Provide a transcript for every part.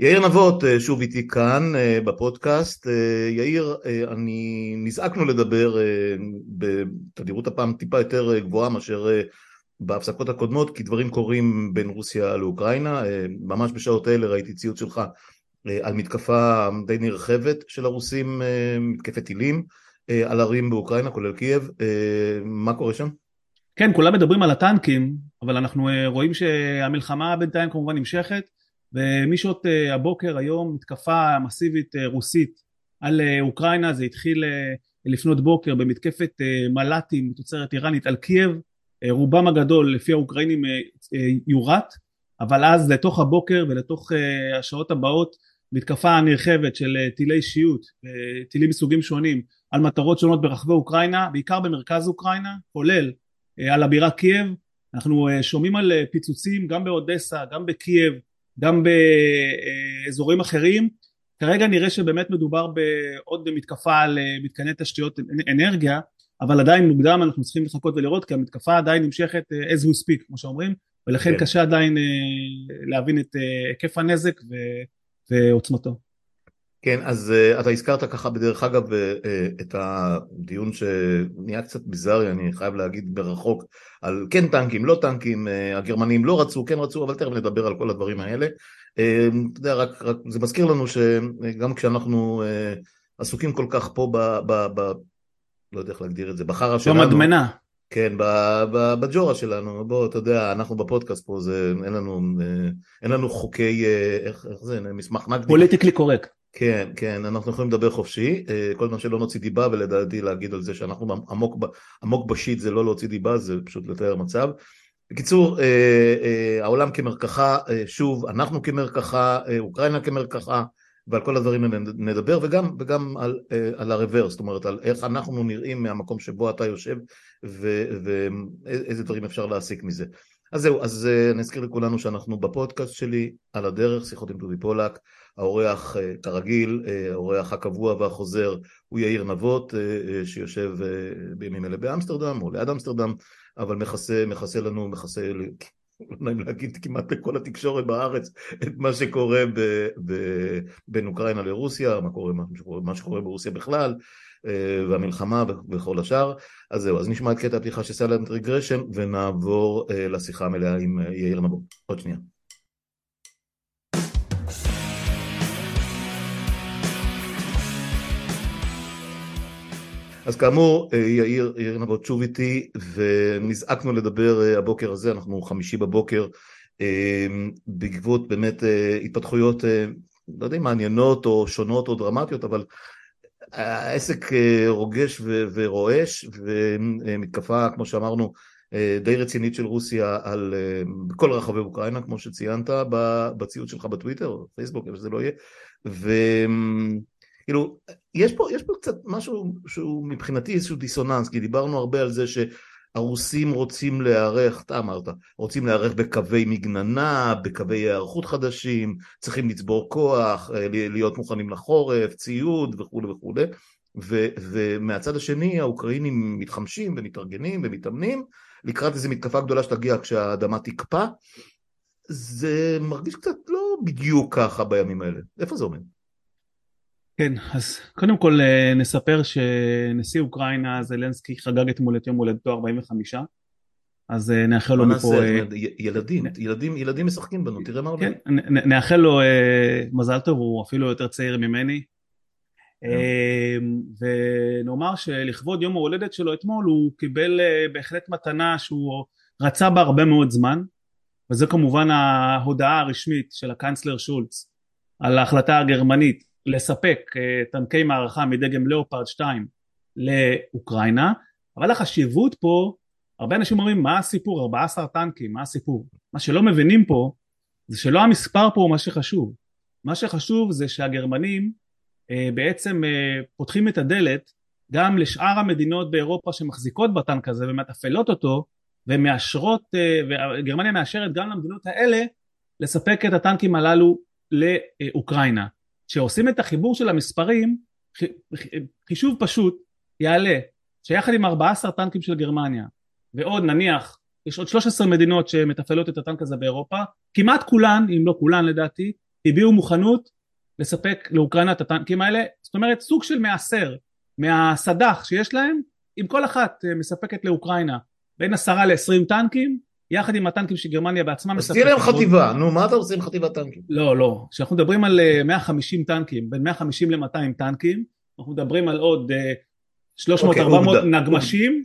יאיר נבות שוב איתי כאן בפודקאסט. יאיר, נזעקנו לדבר בתדירות הפעם טיפה יותר גבוהה מאשר בהפסקות הקודמות, כי דברים קורים בין רוסיה לאוקראינה. ממש בשעות האלה ראיתי ציוץ שלך על מתקפה די נרחבת של הרוסים, מתקפת טילים על ערים באוקראינה, כולל קייב. מה קורה שם? כן, כולם מדברים על הטנקים, אבל אנחנו רואים שהמלחמה בינתיים כמובן נמשכת, ומשעות הבוקר היום מתקפה מסיבית רוסית על אוקראינה. זה התחיל לפנות בוקר במתקפת מל"טים מתוצרת איראנית על קייב, רובם הגדול לפי האוקראינים יורט, אבל אז לתוך הבוקר ולתוך השעות הבאות מתקפה נרחבת של טילי שיוט, טילים מסוגים שונים על מטרות שונות ברחבי אוקראינה, בעיקר במרכז אוקראינה, כולל על הבירה קייב. אנחנו שומעים על פיצוצים גם באודסה, גם בקייב, גם באזורים אחרים. כרגע נראה שבאמת מדובר בעוד במתקפה על מתקני תשתיות אנרגיה, אבל עדיין מוקדם, אנחנו צריכים לחכות ולראות, כי המתקפה עדיין נמשכת as we speak, כמו שאומרים, ולכן קשה עדיין להבין את היקף הנזק ועוצמתו. כן, אז אתה הזכרת ככה בדרך אגב את הדיון שנהיה קצת ביזארי, אני חייב להגיד ברחוק, על כן טנקים, לא טנקים, הגרמנים לא רצו, כן רצו, אבל תכף נדבר על כל הדברים האלה. אתה יודע, רק זה מזכיר לנו שגם כשאנחנו עסוקים כל כך פה לא יודע איך להגדיר את זה, בחרה שלנו. במדמנה. כן, בג'ורה שלנו, בוא, אתה יודע, אנחנו בפודקאסט פה, אין לנו חוקי, איך זה, מסמך נגדי. פוליטיקלי קורקט. כן, כן, אנחנו יכולים לדבר חופשי, כל מה שלא נוציא דיבה, ולדעתי להגיד על זה שאנחנו עמוק בשיט, זה לא להוציא דיבה, זה פשוט לתאר מצב. בקיצור, העולם כמרקחה, שוב, אנחנו כמרקחה, אוקראינה כמרקחה, ועל כל הדברים נדבר, וגם על הרוורס, זאת אומרת, על איך אנחנו נראים מהמקום שבו אתה יושב, ואיזה דברים אפשר להסיק מזה. אז זהו, אז אני אזכיר לכולנו שאנחנו בפודקאסט שלי, על הדרך, שיחות עם טובי פולק, האורח כרגיל, האורח הקבוע והחוזר, הוא יאיר נבות, שיושב בימים אלה באמסטרדם, או ליד אמסטרדם, אבל מכסה לנו, לא נעים להגיד כמעט לכל התקשורת בארץ את מה שקורה בין אוקראינה לרוסיה, מה שקורה ברוסיה בכלל, והמלחמה וכל השאר. אז זהו, אז נשמע את קטע הפתיחה של Silent Regression, ונעבור לשיחה המלאה עם יאיר נבות. עוד שנייה. אז כאמור, יאיר נבות שוב איתי, ונזעקנו לדבר הבוקר הזה, אנחנו חמישי בבוקר, בעקבות באמת התפתחויות, לא יודע, מעניינות או שונות או דרמטיות, אבל העסק רוגש ורועש, ומתקפה, כמו שאמרנו, די רצינית של רוסיה על כל רחבי אוקראינה, כמו שציינת בציוץ שלך בטוויטר או פייסבוק, אם זה לא יהיה, כאילו, יש פה קצת משהו שהוא מבחינתי איזשהו דיסוננס, כי דיברנו הרבה על זה שהרוסים רוצים להיערך, אתה אמרת, רוצים להיערך בקווי מגננה, בקווי הערכות חדשים, צריכים לצבור כוח, להיות מוכנים לחורף, ציוד וכו' וכו'. ומהצד השני, האוקראינים מתחמשים ומתארגנים ומתאמנים, לקראת איזו מתקפה גדולה שתגיע כשהאדמה תקפא. זה מרגיש קצת לא בדיוק ככה בימים האלה. איפה זה עומד? כן, אז קודם כל נספר שנשיא אוקראינה זלנסקי חגג אתמול את יום הולדתו 45, אז נאחל לו מפה... ילדים משחקים בנו, תראה מה עולה. כן, נאחל לו מזל טוב, הוא אפילו יותר צעיר ממני, ונאמר שלכבוד יום ההולדת שלו אתמול הוא קיבל בהחלט מתנה שהוא רצה בה הרבה מאוד זמן, וזה כמובן ההודעה הרשמית של הקנצלר שולץ על ההחלטה הגרמנית לספק טנקי מערכה מדגם לאופרד 2 לאוקראינה. אבל החשיבות פה, הרבה אנשים אומרים מה הסיפור, 14 טנקים, מה הסיפור? מה שלא מבינים פה, זה שלא המספר פה הוא מה שחשוב. מה שחשוב זה שהגרמנים בעצם פותחים את הדלת גם לשאר המדינות באירופה שמחזיקות בטנק הזה ומתפעלות אותו, וגרמניה מאשרת גם למדינות האלה לספק את הטנקים הללו לאוקראינה. כשעושים את החיבור של המספרים, חישוב פשוט יעלה, שיחד עם 14 טנקים של גרמניה, ועוד נניח, יש עוד 13 מדינות שמתפעלות את הטנק הזה באירופה, כמעט כולן, אם לא כולן לדעתי, הביאו מוכנות לספק לאוקראינה את הטנקים האלה, זאת אומרת סוג של מעשר, מהסד"ח שיש להם, אם כל אחת מספקת לאוקראינה בין 10 ל-20 טנקים, יחד עם הטנקים שגרמניה בעצמה מספקת. אז תהיה להם חטיבה, נו מה אתה רוצה עם חטיבת טנקים? לא, לא, כשאנחנו מדברים על 150 טנקים, בין 150 ל-200 טנקים, אנחנו מדברים על עוד 300-400 נגמשים.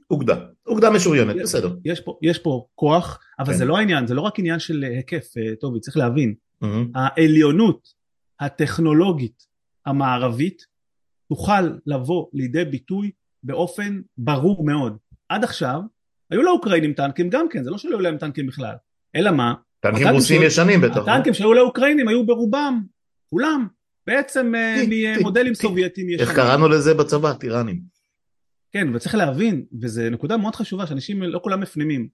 אוגדה משוריינת, בסדר. יש פה כוח, אבל זה לא העניין, זה לא רק עניין של היקף, טובי, צריך להבין. העליונות הטכנולוגית המערבית תוכל לבוא לידי ביטוי באופן ברור מאוד. עד עכשיו, היו לאוקראינים טנקים גם כן, זה לא שלא היו להם טנקים בכלל. אלא מה? טנקים רוסים ישנים בטח. הטנקים שהיו לאוקראינים היו ברובם, כולם, בעצם ממודלים סובייטים ישנים. איך קראנו לזה בצבא, טירנים. כן, וצריך להבין, וזו נקודה מאוד חשובה, שאנשים לא כולם מפנימים.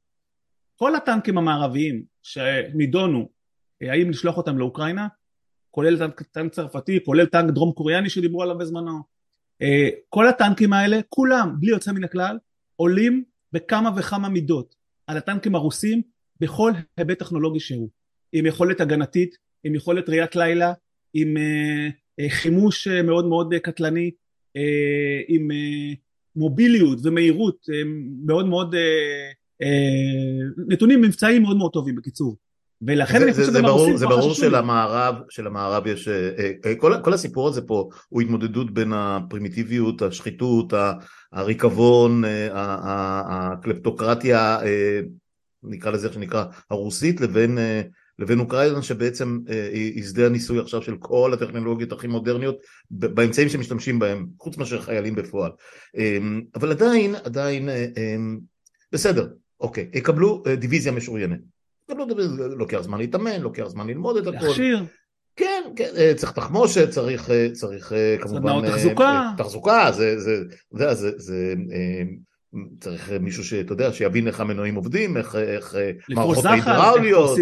כל הטנקים המערביים שנידונו, האם לשלוח אותם לאוקראינה, כולל טנק צרפתי, כולל טנק דרום קוריאני שדיברו עליו בזמנו, כל הטנקים האלה, כולם, בלי יוצא מן הכלל, עולים בכמה וכמה מידות על הטנקים הרוסים, בכל היבט טכנולוגי שהוא, עם יכולת הגנתית, עם יכולת ראיית לילה, עם חימוש מאוד מאוד קטלני, עם מוביליות ומהירות, מאוד מאוד, נתונים מבצעיים מאוד מאוד טובים בקיצור. ולכן אני חושב ברור, זה ברור שלמערב יש, כל הסיפור הזה פה הוא התמודדות בין הפרימיטיביות, השחיתות, הריקבון, הקלפטוקרטיה, נקרא לזה שנקרא הרוסית, לבין אוקראינה שבעצם היא שדה הניסוי עכשיו של כל הטכנולוגיות הכי מודרניות באמצעים שמשתמשים בהם, חוץ מאשר חיילים בפועל. אבל עדיין, בסדר, אוקיי, יקבלו דיוויזיה משוריינת. לוקח זמן להתאמן, לוקח זמן ללמוד את הכל. להכשיר. כן, צריך תחמושת, צריך כמובן... תחזוקה. צריך מישהו שאתה יודע, שיבין איך המנועים עובדים, איך מערכות ההידראוליות,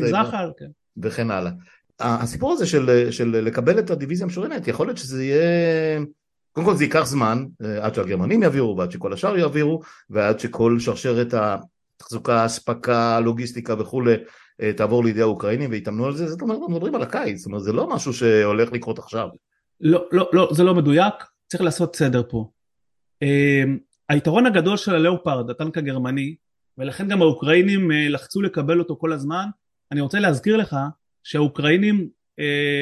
וכן הלאה. הסיפור הזה של לקבל את הדיוויזיה המשוריינת, יכול להיות שזה יהיה... קודם כל זה ייקח זמן, עד שהגרמנים יעבירו, ועד שכל השאר יעבירו, ועד שכל שרשרת תחזוקה, הספקה, לוגיסטיקה וכו', תעבור לידי האוקראינים ויתאמנו על זה, זאת אומרת, אנחנו מדברים על הקיץ, זאת אומרת, זה לא משהו שהולך לקרות עכשיו. לא, לא, לא, זה לא מדויק, צריך לעשות סדר פה. היתרון הגדול של הלאופרד, הטנק הגרמני, ולכן גם האוקראינים לחצו לקבל אותו כל הזמן, אני רוצה להזכיר לך שהאוקראינים,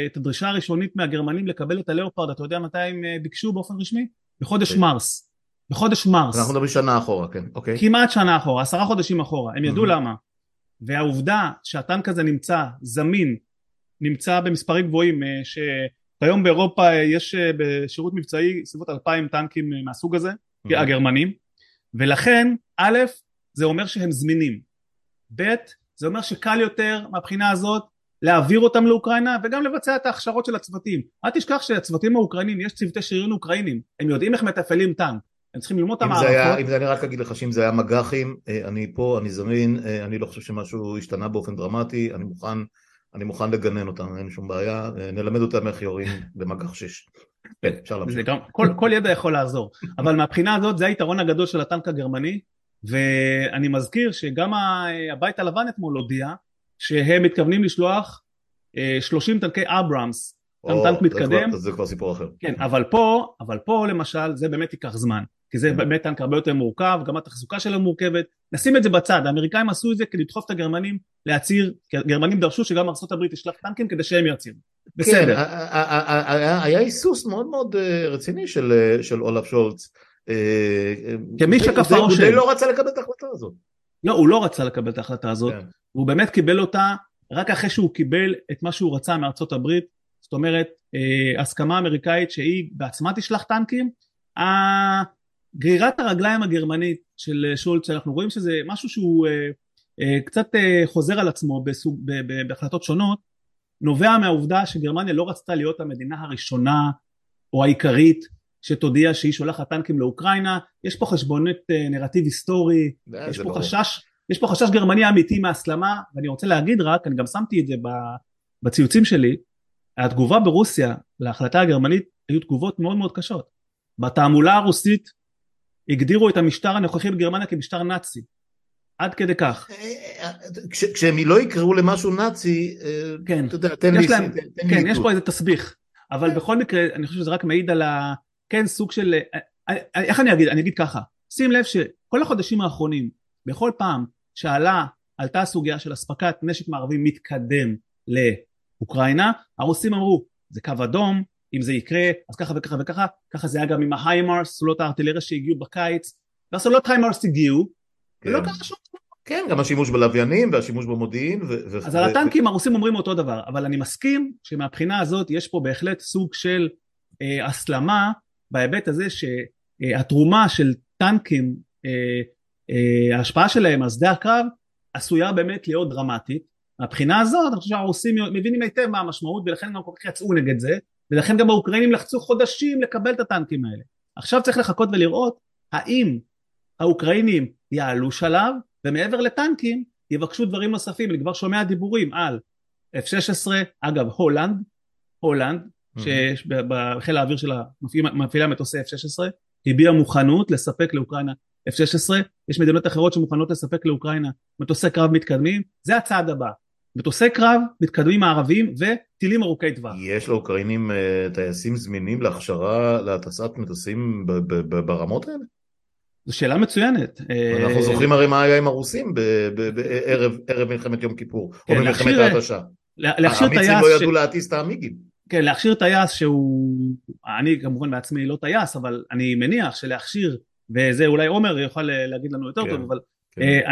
את הדרישה הראשונית מהגרמנים לקבל את הלאופרד, אתה יודע מתי הם ביקשו באופן רשמי? בחודש מרס. בחודש מרס. אנחנו מדברים שנה אחורה, כן, אוקיי. כמעט שנה אחורה, 10 חודשים אחורה, הם ידעו למה. והעובדה שהטנק הזה נמצא, זמין, נמצא במספרים גבוהים, שכיום באירופה יש בשירות מבצעי סביבות 2,000 טנקים מהסוג הזה, הגרמנים, ולכן, א', זה אומר שהם זמינים, ב', זה אומר שקל יותר מהבחינה הזאת, להעביר אותם לאוקראינה, וגם לבצע את ההכשרות של הצוותים. אל תשכח שהצוותים האוקראינים, יש צוותי שריון אוקראינים, הם יודעים איך מתפעלים טנק. הם צריכים ללמוד את המערכות. אם זה אני רק אגיד לך שאם זה היה מגחים, אני פה, אני זמין, אני לא חושב שמשהו השתנה באופן דרמטי, אני מוכן לגנן אותם, אין שום בעיה, נלמד אותם איך יורים במגח 6. כן, אפשר להמשיך. כל ידע יכול לעזור, אבל מהבחינה הזאת זה היתרון הגדול של הטנק הגרמני, ואני מזכיר שגם הבית הלבן אתמול הודיע, שהם מתכוונים לשלוח 30 טנקי אברמס, טנק מתקדם. זה כבר סיפור אחר. כן, אבל פה למשל זה באמת ייקח זמן. כי זה באמת טנק הרבה יותר מורכב, גם התחזוקה שלו מורכבת, נשים את זה בצד, האמריקאים עשו את זה כדי לדחוף את הגרמנים להציר, כי הגרמנים דרשו שגם ארצות הברית ישלח טנקים כדי שהם יצירו. בסדר. היה היסוס מאוד מאוד רציני של אולף שולץ. כמי שקפה ראשון. הוא לא רצה לקבל את ההחלטה הזאת. לא, הוא לא רצה לקבל את ההחלטה הזאת, הוא באמת קיבל אותה רק אחרי שהוא קיבל את מה שהוא רצה מארצות הברית, זאת אומרת, הסכמה אמריקאית שהיא בעצמה תשלח טנקים, גרירת הרגליים הגרמנית של שולץ, שאנחנו רואים שזה משהו שהוא קצת חוזר על עצמו בהחלטות שונות, נובע מהעובדה שגרמניה לא רצתה להיות המדינה הראשונה או העיקרית שתודיע שהיא שולחת טנקים לאוקראינה, יש פה חשבונות נרטיב היסטורי, יש פה חשש גרמני אמיתי מהסלמה, ואני רוצה להגיד רק, אני גם שמתי את זה בציוצים שלי, התגובה ברוסיה להחלטה הגרמנית היו תגובות מאוד מאוד קשות, בתעמולה הרוסית הגדירו את המשטר הנוכחי בגרמניה כמשטר נאצי, עד כדי כך. כשהם לא יקראו למשהו נאצי, אתה יודע, תן לי איתו. כן, יש פה איזה תסביך, אבל בכל מקרה, אני חושב שזה רק מעיד על ה... כן, סוג של... איך אני אגיד? אני אגיד ככה, שים לב שכל החודשים האחרונים, בכל פעם שעלתה הסוגיה של הספקת נשק מערבי מתקדם לאוקראינה, הרוסים אמרו, זה קו אדום, אם זה יקרה, אז ככה וככה וככה, ככה זה היה גם עם ההיימרס, סולות הארטילריה שהגיעו בקיץ, והסולות ההיימרס הגיעו, ולא ככה שום דבר. כן, גם השימוש בלוויינים והשימוש במודיעין. אז על הטנקים הרוסים אומרים אותו דבר, אבל אני מסכים שמהבחינה הזאת יש פה בהחלט סוג של הסלמה, בהיבט הזה שהתרומה של טנקים, ההשפעה שלהם על שדה הקרב, עשויה באמת להיות דרמטית. מהבחינה הזאת, אני חושב שהרוסים מבינים היטב מה המשמעות, ולכן גם כל כך יצאו נגד זה, ולכן גם האוקראינים לחצו חודשים לקבל את הטנקים האלה. עכשיו צריך לחכות ולראות, האם האוקראינים יעלו שלב, ומעבר לטנקים יבקשו דברים נוספים. אני כבר שומע דיבורים על F-16, אגב הולנד, שבחיל האוויר שלה מפעילה מטוסי F-16, הביעה מוכנות לספק לאוקראינה F-16, יש מדינות אחרות שמוכנות לספק לאוקראינה מטוסי קרב מתקדמים, זה הצעד הבא, מטוסי קרב מתקדמים הערבים וטילים ארוכי טווח. יש לאוקראינים טייסים זמינים להכשרה להטסת מטוסים ברמות האלה? זו שאלה מצוינת. אנחנו זוכרים הרי מה היה עם הרוסים בערב מלחמת יום כיפור, או במלחמת ההתשה. האמיצים לא ידעו להטיס את האמיגים. כן, להכשיר טייס שהוא, אני כמובן בעצמי לא טייס, אבל אני מניח שלהכשיר, וזה אולי עומר יוכל להגיד לנו יותר טוב, אבל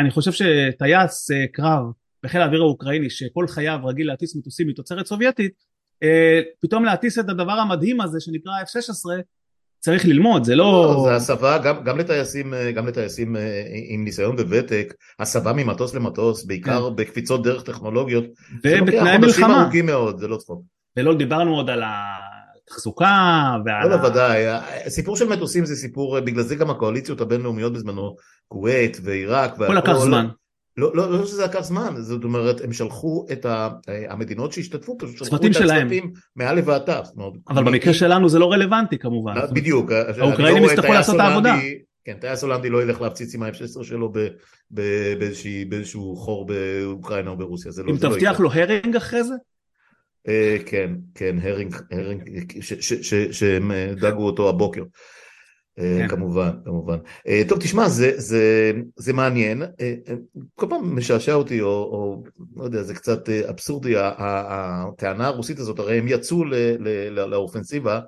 אני חושב שטייס קרב בחיל האוויר האוקראיני, שכל חייו רגיל להטיס מטוסים מתוצרת סובייטית, פתאום להטיס את הדבר המדהים הזה שנקרא F-16, צריך ללמוד, זה לא... זה הסבה, גם לטייסים עם ניסיון וותק, הסבה ממטוס למטוס, בעיקר בקפיצות דרך טכנולוגיות, ובתנאי מלחמה. זה לא צחוק. ולא דיברנו עוד על התחזוקה ועל... לא, ודאי, הסיפור של מטוסים זה סיפור, בגלל זה גם הקואליציות הבינלאומיות בזמנו, כווית ועיראק... כל לקח זמן. לא שזה לקח זמן, זאת אומרת, הם שלחו את המדינות שהשתתפו, פשוט שלחו את הצוותים מעל לבעתה. אבל במקרה שלנו זה לא רלוונטי כמובן. בדיוק. האוקראינים יצטרכו לעשות את העבודה. כן, טייס הולנדי לא ילך להפציץ עם ה-F-16 שלו באיזשהו חור באוקראינה או ברוסיה. אם תבטיח לו הרינג אחרי זה? כן, כן, הרינג שהם דאגו אותו הבוקר, כמובן. טוב, תשמע, זה מעניין, כל פעם משעשע אותי, או לא יודע, זה קצת אבסורדי, הטענה הרוסית הזאת, הרי הם יצאו לאופנסיבה,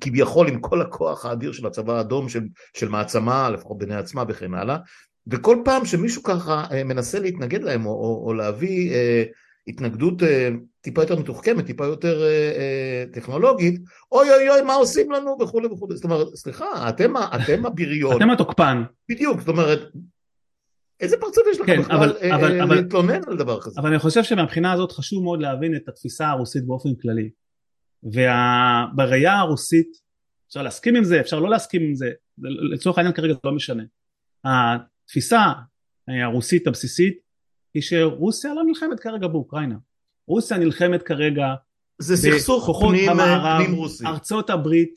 כביכול עם כל הכוח האדיר של הצבא האדום, של מעצמה, לפחות בני עצמה וכן הלאה, וכל פעם שמישהו ככה מנסה להתנגד להם, או להביא התנגדות טיפה יותר מתוחכמת, טיפה יותר טכנולוגית, אוי אוי אוי, מה עושים לנו וכו' וכו'. זאת אומרת, סליחה, אתם הבריון. אתם התוקפן. בדיוק, זאת אומרת, איזה פרצוף יש לכם בכלל להתלונן על דבר כזה? אבל אני חושב שמבחינה הזאת חשוב מאוד להבין את התפיסה הרוסית באופן כללי. ובראייה הרוסית, אפשר להסכים עם זה, אפשר לא להסכים עם זה, לצורך העניין כרגע זה לא משנה. התפיסה הרוסית הבסיסית, היא שרוסיה לא נלחמת כרגע באוקראינה. רוסיה נלחמת כרגע בכוחות המערב, ארצות הברית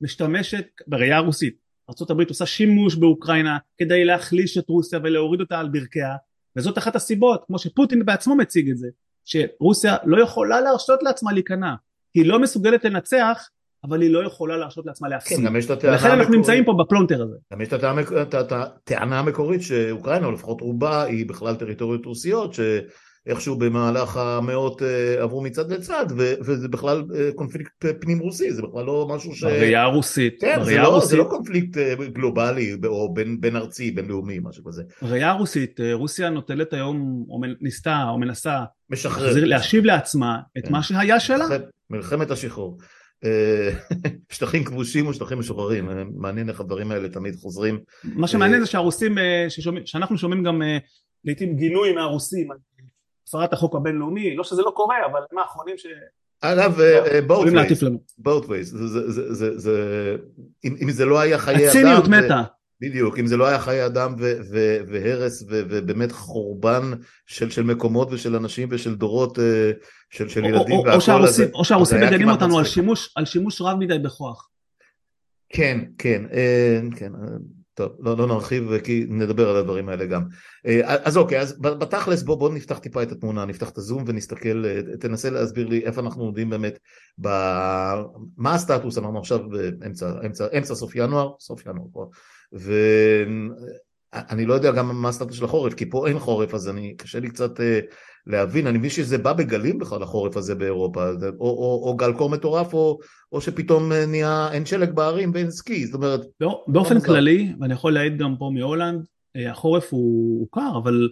משתמשת, בראייה הרוסית, ארצות הברית עושה שימוש באוקראינה כדי להחליש את רוסיה ולהוריד אותה על ברכיה, וזאת אחת הסיבות, כמו שפוטין בעצמו מציג את זה, שרוסיה לא יכולה להרשות לעצמה להיכנע, היא לא מסוגלת לנצח, אבל היא לא יכולה להרשות לעצמה להפסיד. ולכן אנחנו נמצאים פה בפלונטר הזה. גם יש את הטענה המקורית שאוקראינה, או לפחות רובה, היא בכלל טריטוריות רוסיות, שאיכשהו במהלך המאות עברו מצד לצד, וזה בכלל קונפליקט פנים רוסי, זה בכלל לא משהו ש... בראייה הרוסית. כן, זה לא קונפליקט גלובלי, או בין ארצי, בין לאומי, משהו כזה. בראייה הרוסית, רוסיה נוטלת היום, או ניסתה, או מנסה, להשיב לעצמה את מה שהיה שלה. מלחמת השחרור. שטחים כבושים ושטחים משוחררים, מעניין איך הדברים האלה תמיד חוזרים. מה שמעניין זה שהרוסים, שאנחנו שומעים גם לעתים גינוי מהרוסים, הפרת החוק הבינלאומי, לא שזה לא קורה, אבל הם האחרונים ש... אגב, both ways, אם זה לא היה חיי אדם... הציניות מתה. בדיוק, אם זה לא היה חיי אדם והרס ובאמת חורבן של מקומות ושל אנשים ושל דורות של ילדים והכל הזה. או שהרוסים מגנים אותנו על שימוש רב מדי בכוח. כן, טוב, לא נרחיב, כי נדבר על הדברים האלה גם. אז אוקיי, אז בתכלס בוא נפתח טיפה את התמונה, נפתח את הזום ונסתכל, תנסה להסביר לי איפה אנחנו עומדים באמת, מה הסטטוס, אנחנו עכשיו באמצע סוף ינואר, ואני לא יודע גם מה הסטטוס של החורף, כי פה אין חורף, אז קשה לי קצת להבין, אני מבין שזה בא בגלים בכלל החורף הזה באירופה, או גל קור מטורף, או שפתאום נהיה אין שלג בערים ואין סקי, זאת אומרת... באופן כללי, ואני יכול להעיד גם פה מהולנד, החורף הוא קר, אבל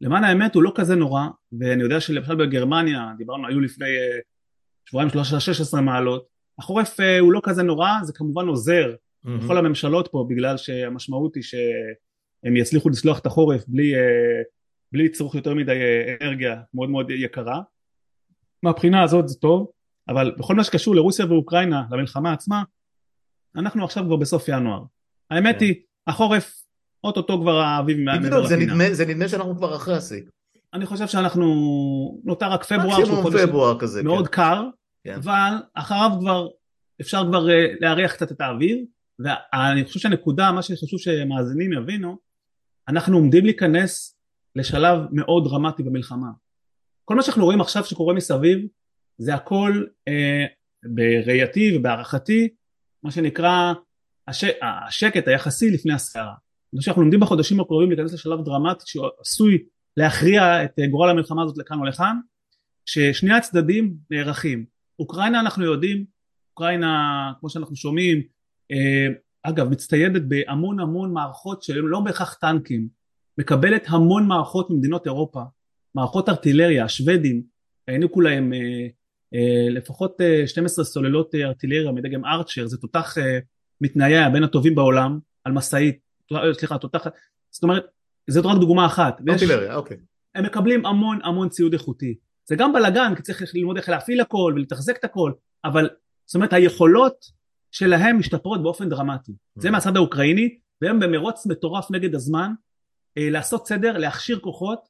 למען האמת הוא לא כזה נורא, ואני יודע שלמשל בגרמניה, דיברנו, היו לפני שבועיים 13 מעלות, החורף הוא לא כזה נורא, זה כמובן עוזר לכל הממשלות פה, בגלל שהמשמעות היא שהם יצליחו לסלוח את החורף בלי צורך יותר מדי אנרגיה מאוד מאוד יקרה, מהבחינה הזאת זה טוב, אבל בכל מה שקשור לרוסיה ואוקראינה, למלחמה עצמה, אנחנו עכשיו כבר בסוף ינואר. האמת היא, החורף, אותו כבר האביב מעבר לפינה. זה נדמה שאנחנו כבר אחרי השיא. אני חושב שאנחנו, נותר רק פברואר, מקסימום פברואר כזה. מאוד קר, אבל אחריו כבר, אפשר כבר להריח קצת את האוויר, ואני חושב שהנקודה, מה שחשוב שמאזינים יבינו, אנחנו עומדים להיכנס לשלב מאוד דרמטי במלחמה. כל מה שאנחנו רואים עכשיו שקורה מסביב, זה הכל בראייתי ובהערכתי, מה שנקרא השקט היחסי לפני הסערה. אנחנו לומדים בחודשים הקרובים להיכנס לשלב דרמטי, שעשוי להכריע את גורל המלחמה הזאת לכאן או לכאן, ששני הצדדים נערכים. אוקראינה אנחנו יודעים, אוקראינה כמו שאנחנו שומעים, אגב מצטיידת בהמון המון מערכות שהן לא בהכרח טנקים, מקבלת המון מערכות ממדינות אירופה, מערכות ארטילריה, השוודים, העניקו להם לפחות 12 סוללות ארטילריה, מדי גם ארצ'ר, זה תותח מתנייע בין הטובים בעולם, על מסעית, סליחה, תותח, זאת אומרת, זאת רק דוגמה אחת. ארטילריה, אוקיי. הם מקבלים המון המון ציוד איכותי. זה גם בלגן, כי צריך ללמוד איך להפעיל הכל ולתחזק את הכל, אבל זאת אומרת, היכולות שלהם משתפרות באופן דרמטי. זה מהצד האוקראיני, והם במרוץ מטורף נגד הזמן, לעשות סדר, להכשיר כוחות,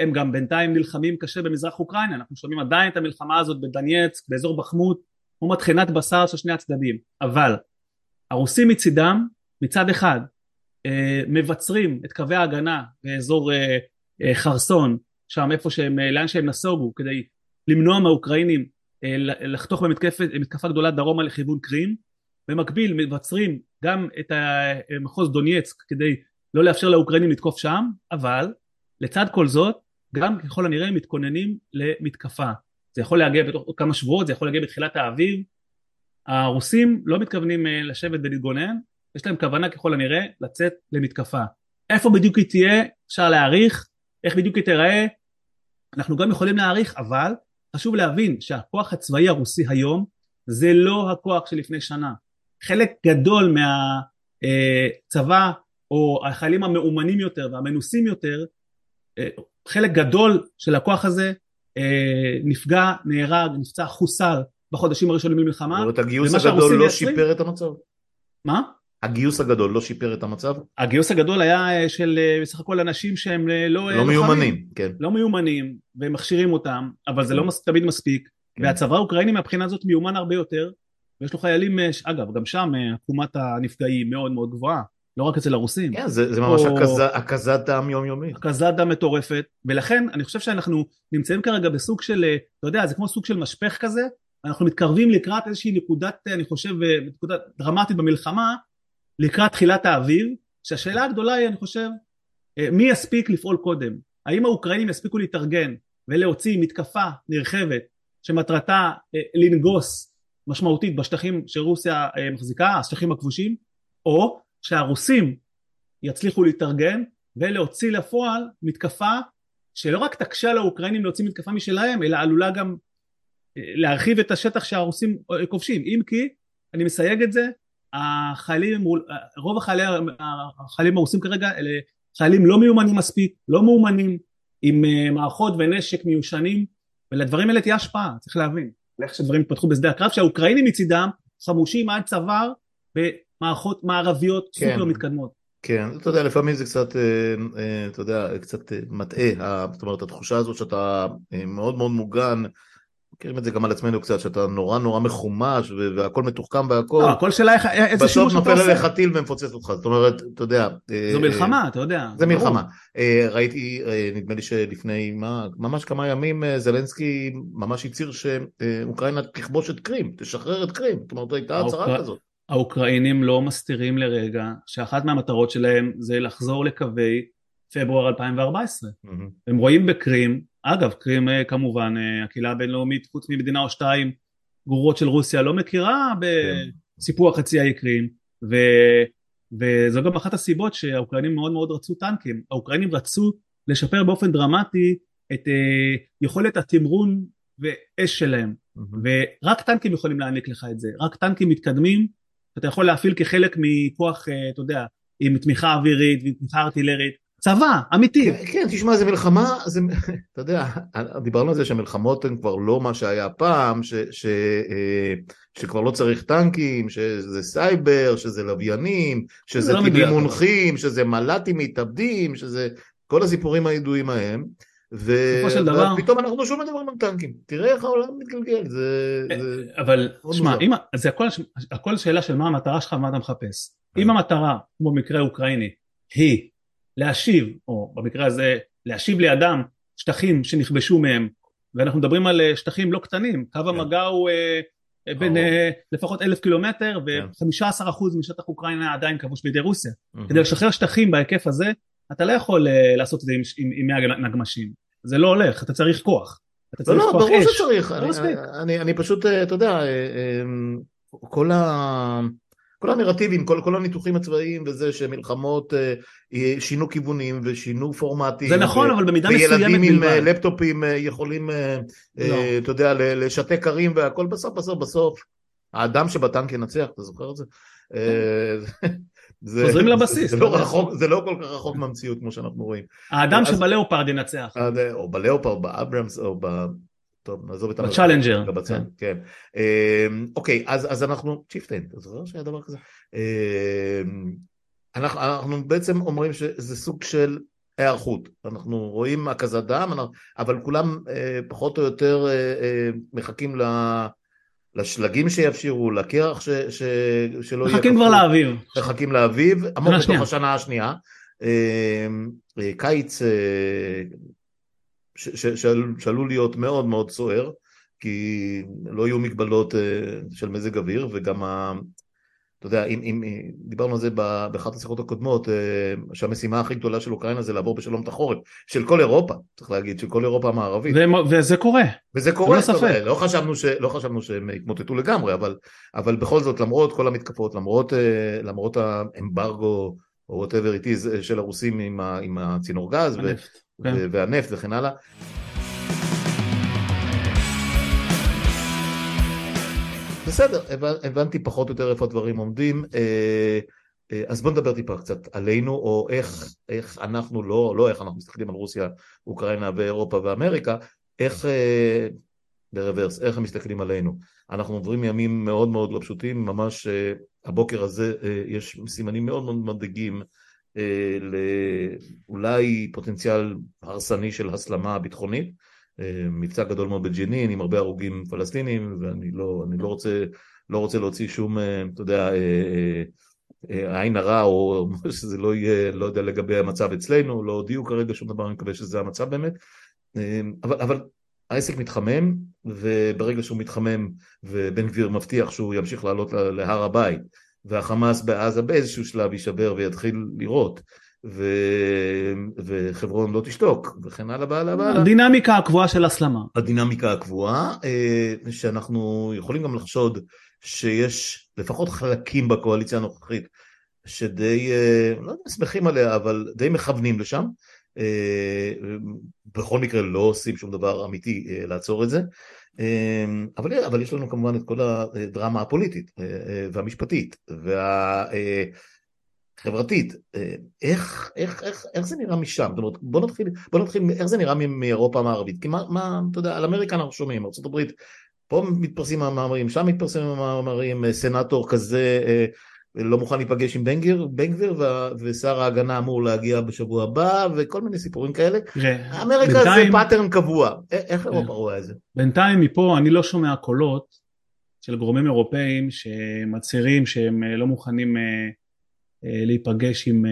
הם גם בינתיים נלחמים קשה במזרח אוקראינה, אנחנו שומעים עדיין את המלחמה הזאת בדנייצק, באזור בחמות, כמו מטחנת בשר של שני הצדדים, אבל הרוסים מצידם, מצד אחד, מבצרים את קווי ההגנה באזור חרסון, שם איפה שהם, לאן שהם נסוגו, כדי למנוע מהאוקראינים לחתוך במתקפה גדולה דרומה לכיוון קרים, במקביל מבצרים גם את מחוז דנייצק כדי לא לאפשר לאוקראינים לתקוף שם, אבל לצד כל זאת, גם ככל הנראה הם מתכוננים למתקפה. זה יכול להגיע בתוך כמה שבועות, זה יכול להגיע בתחילת האביב. הרוסים לא מתכוונים לשבת ולהתגונן, יש להם כוונה ככל הנראה לצאת למתקפה. איפה בדיוק היא תהיה, אפשר להעריך, איך בדיוק היא תראה, אנחנו גם יכולים להעריך, אבל חשוב להבין שהכוח הצבאי הרוסי היום, זה לא הכוח שלפני שנה. חלק גדול מהצבא, או החיילים המאומנים יותר והמנוסים יותר, חלק גדול של הכוח הזה נפגע, נהרג, נפצע חוסל בחודשים הראשונים במלחמה. זאת אומרת, הגיוס הגדול לא שיפר את המצב? מה? הגיוס הגדול לא שיפר את המצב? הגיוס הגדול היה של בסך הכל אנשים שהם לא מיומנים, כן. לא מיומנים, והם מכשירים אותם, אבל זה לא תמיד מספיק, והצבא האוקראיני מהבחינה הזאת מיומן הרבה יותר, ויש לו חיילים, אגב, גם שם עקומת הנפגעים מאוד מאוד גבוהה, לא רק אצל הרוסים. כן, זה ממש הקזת דם יומיומית. הקזת דם מטורפת, ולכן אני חושב שאנחנו נמצאים כרגע בסוג של, אתה יודע, זה כמו סוג של משפך כזה, אנחנו מתקרבים לקראת איזושהי נקודת, אני חושב, נקודה דרמטית במלחמה, לקראת תחילת האביב, שהשאלה הגדולה היא, אני חושב, מי יספיק לפעול קודם? האם האוקראינים יספיקו להתארגן, ולהוציא מתקפה נרחבת, שמטרתה לנגוס משמעותית בשטחים שרוסיה מחזיקה, השטחים הכבושים, או שהרוסים יצליחו להתארגן ולהוציא לפועל מתקפה שלא רק תקשה לאוקראינים להוציא מתקפה משלהם, אלא עלולה גם להרחיב את השטח שהרוסים כובשים. אם כי, אני מסייג את זה, רוב החיילים הרוסים כרגע, אלה חיילים לא מיומנים מספיק, לא מאומנים, עם מערכות ונשק מיושנים, ולדברים האלה תהיה השפעה, צריך להבין. איך שדברים התפתחו בשדה הקרב, שהאוקראינים מצידם חמושים עד צוואר, מערכות מערביות סופר מתקדמות. כן, אתה יודע, לפעמים זה קצת, אתה יודע, קצת מטעה, זאת אומרת, התחושה הזאת שאתה מאוד מאוד מוגן, מכירים את זה גם על עצמנו קצת, שאתה נורא נורא מחומש, והכל מתוחכם והכל. לא, הכל שאלה, איזה שימוש אתה עושה. בסוף נופל עליך טיל ומפוצץ אותך, זאת אומרת, אתה יודע. זו מלחמה, אתה יודע. זה מלחמה. ראיתי, נדמה לי שלפני ממש כמה ימים, זלנסקי ממש הצהיר שאוקראינה תכבוש את קרים, תשחרר את קרים, זאת אומרת, הייתה הצהרה כזאת. האוקראינים לא מסתירים לרגע, שאחת מהמטרות שלהם זה לחזור לקווי פברואר 2014. הם רואים בקרים, אגב, קרים כמובן, הקהילה הבינלאומית, חוץ ממדינה או שתיים, גרורות של רוסיה, לא מכירה בסיפוח חצי האי קרים, וזו גם אחת הסיבות שהאוקראינים מאוד מאוד רצו טנקים. האוקראינים רצו לשפר באופן דרמטי את יכולת התמרון ואש שלהם, ורק טנקים יכולים להעניק לך את זה, רק טנקים מתקדמים, אתה יכול להפעיל כחלק מכוח, אתה יודע, עם תמיכה אווירית ותמיכה ארטילרית, צבא, אמיתי. כן, תשמע, זה מלחמה, אתה יודע, דיברנו על זה שהמלחמות הן כבר לא מה שהיה פעם, שכבר לא צריך טנקים, שזה סייבר, שזה לוויינים, שזה טילים מונחים, שזה מל"טים מתאבדים, שזה כל הסיפורים הידועים מהם, ופתאום אנחנו שוב מדברים על טנקים. תראה איך העולם מתגלגל. אבל, שמע, זה הכל שאלה של מה המטרה שלך ומה אתה מחפש. אם המטרה, כמו במקרה אוקראיני, היא להשיב, או במקרה הזה, להשיב לידם שטחים שנכבשו מהם, ואנחנו מדברים על שטחים לא קטנים, קו המגע הוא בין לפחות 1,000 קילומטר, ו-15% משטח אוקראינה עדיין כבוש בידי רוסיה. כדי לשחרר שטחים בהיקף הזה, אתה לא יכול לעשות את זה עם 100 נגמשים. זה לא הולך, אתה צריך כוח. לא, ברור שצריך. אני פשוט, אתה יודע, כל הנרטיבים, כל הניתוחים הצבאיים וזה שמלחמות שינו כיוונים ושינו פורמטים. זה נכון, אבל במידה מסוימת בלבד. וילדים עם לפטופים יכולים, אתה יודע, לשתק קרים והכל בסוף. האדם שבטנק ינצח, אתה זוכר את זה? חוזרים לבסיס. זה לא כל כך רחוק מהמציאות כמו שאנחנו רואים. האדם שבלאופרד ינצח. או בלאופרד, באברמס, או טוב, נעזוב את הצ'אלנג'ר. כן. אוקיי, אז אנחנו, צ'יפטיין, אתה זוכר שהיה דבר כזה? אנחנו בעצם אומרים שזה סוג של היערכות. אנחנו רואים הכזה דם, אבל כולם פחות או יותר מחכים לשלגים שיאפשרו, לקרח שלא יהיה. מחכים כבר לאביב. מחכים לאביב, עמוק בתוך השנה השנייה. קיץ שעלול להיות מאוד מאוד סוער, כי לא יהיו מגבלות של מזג אוויר, וגם, אתה יודע, אם דיברנו על זה באחת השיחות הקודמות, שהמשימה הכי גדולה של אוקראינה זה לעבור בשלום את החורף, של כל אירופה, צריך להגיד, של כל אירופה המערבית. וזה קורה. וזה קורה, לא חשבנו שהם התמוטטו לגמרי, אבל בכל זאת, למרות כל המתקפות, למרות האמברגו, או whatever it is, של הרוסים עם הצינור גז, והנפט וכן הלאה. בסדר, הבנתי פחות או יותר איפה הדברים עומדים, אז בוא נדבר טיפה קצת עלינו, או איך אנחנו, לא איך אנחנו מסתכלים על רוסיה, אוקראינה ואירופה ואמריקה, איך, ברוורס, איך הם מסתכלים עלינו. אנחנו עוברים ימים מאוד מאוד לא פשוטים, ממש הבוקר הזה יש סימנים מאוד מאוד מדאיגים, אולי פוטנציאל הרסני של הסלמה הביטחונית, מבצע גדול מאוד בג'נין עם הרבה הרוגים פלסטינים, ואני לא רוצה להוציא שום, אתה יודע, עין הרע, או שזה לא יהיה, לא יודע לגבי המצב אצלנו, לא הודיעו כרגע שום דבר, אני מקווה שזה המצב באמת, אבל העסק מתחמם, וברגע שהוא מתחמם, ובן גביר מבטיח שהוא ימשיך לעלות להר הבית, והחמאס בעזה באיזשהו שלב יישבר ויתחיל לראות, וחברון לא תשתוק, וכן הלאה, הלאה. הדינמיקה הקבועה של הסלמה. הדינמיקה הקבועה, שאנחנו יכולים גם לחשוד שיש לפחות חלקים בקואליציה הנוכחית, שדי, לא שמחים עליה, אבל די מכוונים לשם, בכל מקרה לא עושים שום דבר אמיתי לעצור את זה, אבל יש לנו כמובן את כל הדרמה הפוליטית והמשפטית והחברתית. איך זה נראה משם? בוא נתחיל איך זה נראה מאירופה המערבית, כי מה, אתה יודע, על אמריקה אנחנו שומעים, ארצות הברית, פה מתפרסים המאמרים, שם מתפרסים המאמרים, סנאטור כזה לא מוכן להיפגש עם בנגביר, ושר ההגנה אמור להגיע בשבוע הבא, וכל מיני סיפורים כאלה. אמריקה זה פאטרן קבוע. איך אירופה רואה את זה? בינתיים מפה אני לא שומע קולות של גורמים אירופאים שמצהירים שהם לא מוכנים להיפגש עם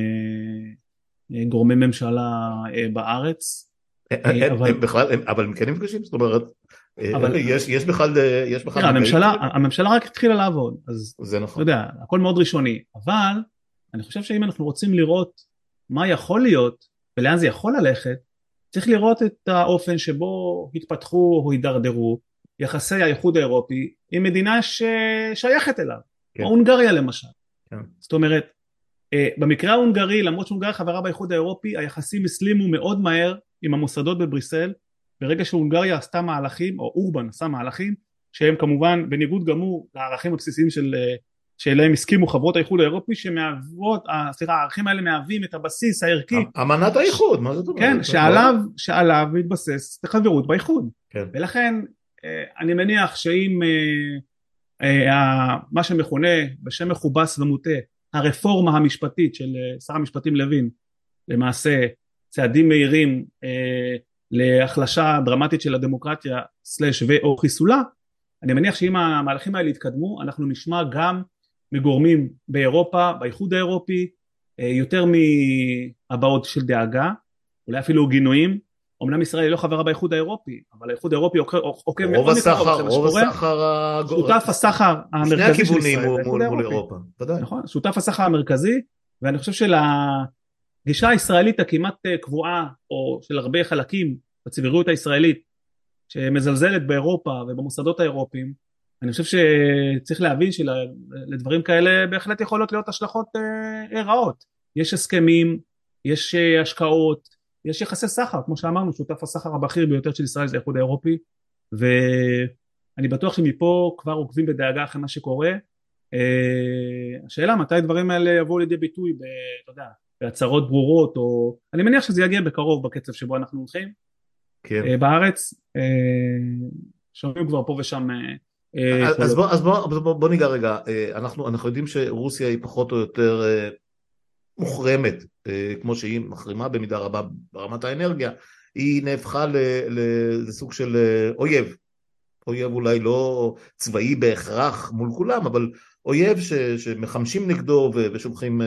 גורמי ממשלה בארץ. אבל הם כן נפגשים, זאת אומרת... אבל יש בכלל, הממשלה רק התחילה לעבוד, אז זה נכון, אתה יודע, הכל מאוד ראשוני, אבל אני חושב שאם אנחנו רוצים לראות מה יכול להיות ולאן זה יכול ללכת, צריך לראות את האופן שבו התפתחו או הידרדרו יחסי האיחוד האירופי עם מדינה ששייכת אליו, ההונגריה למשל. זאת אומרת, במקרה ההונגרי, למרות שהונגריה חברה באיחוד האירופי, היחסים הסלימו מאוד מהר עם המוסדות בבריסל, ברגע שהונגריה עשתה מהלכים, או אורבן עשה מהלכים, שהם כמובן בניגוד גמור לערכים הבסיסיים שאליהם הסכימו חברות האיחוד האירופי, הערכים האלה מהווים את הבסיס הערכי. אמנת האיחוד, מה זאת אומרת? כן, שעליו מתבסס חברות באיחוד. ולכן אני מניח שאם מה שמכונה בשם מכובס ומוטה, הרפורמה המשפטית של שר המשפטים לוין, למעשה צעדים מהירים, להחלשה דרמטית של הדמוקרטיה / חיסולה, אני מניח שאם המהלכים האלה יתקדמו, אנחנו נשמע גם מגורמים באירופה, באיחוד האירופי, יותר מהבעות של דאגה, אולי אפילו גינויים. אומנם ישראל היא לא חברה באיחוד האירופי, אבל האיחוד האירופי עוקב מאוד מקרוב, שותף הסחר המרכזי של ישראל, מול אירופה, נכון, שותף הסחר המרכזי, ואני חושב הגישה הישראלית הכמעט קבועה, או של הרבה חלקים בציבוריות הישראלית, שמזלזלת באירופה ובמוסדות האירופיים, אני חושב שצריך להבין שלדברים כאלה בהחלט יכולות להיות השלכות רעות. יש הסכמים, יש השקעות, יש יחסי סחר, כמו שאמרנו, שותף הסחר הבכיר ביותר של ישראל זה האיחוד האירופי, ואני בטוח שמפה כבר עוקבים בדאגה אחרי מה שקורה. השאלה מתי הדברים האלה יבואו לידי ביטוי, אתה יודע, בהצהרות ברורות, או... אני מניח שזה יגיע בקרוב בקצב שבו אנחנו הולכים. כן. בארץ, שומעים כבר פה ושם... אז בוא ניגע רגע, אנחנו יודעים שרוסיה היא פחות או יותר מוחרמת, כמו שהיא מחרימה במידה רבה ברמת האנרגיה, היא נהפכה לסוג של אויב, אויב אולי לא צבאי בהכרח מול כולם, אבל אויב שמחמשים נגדו ושולחים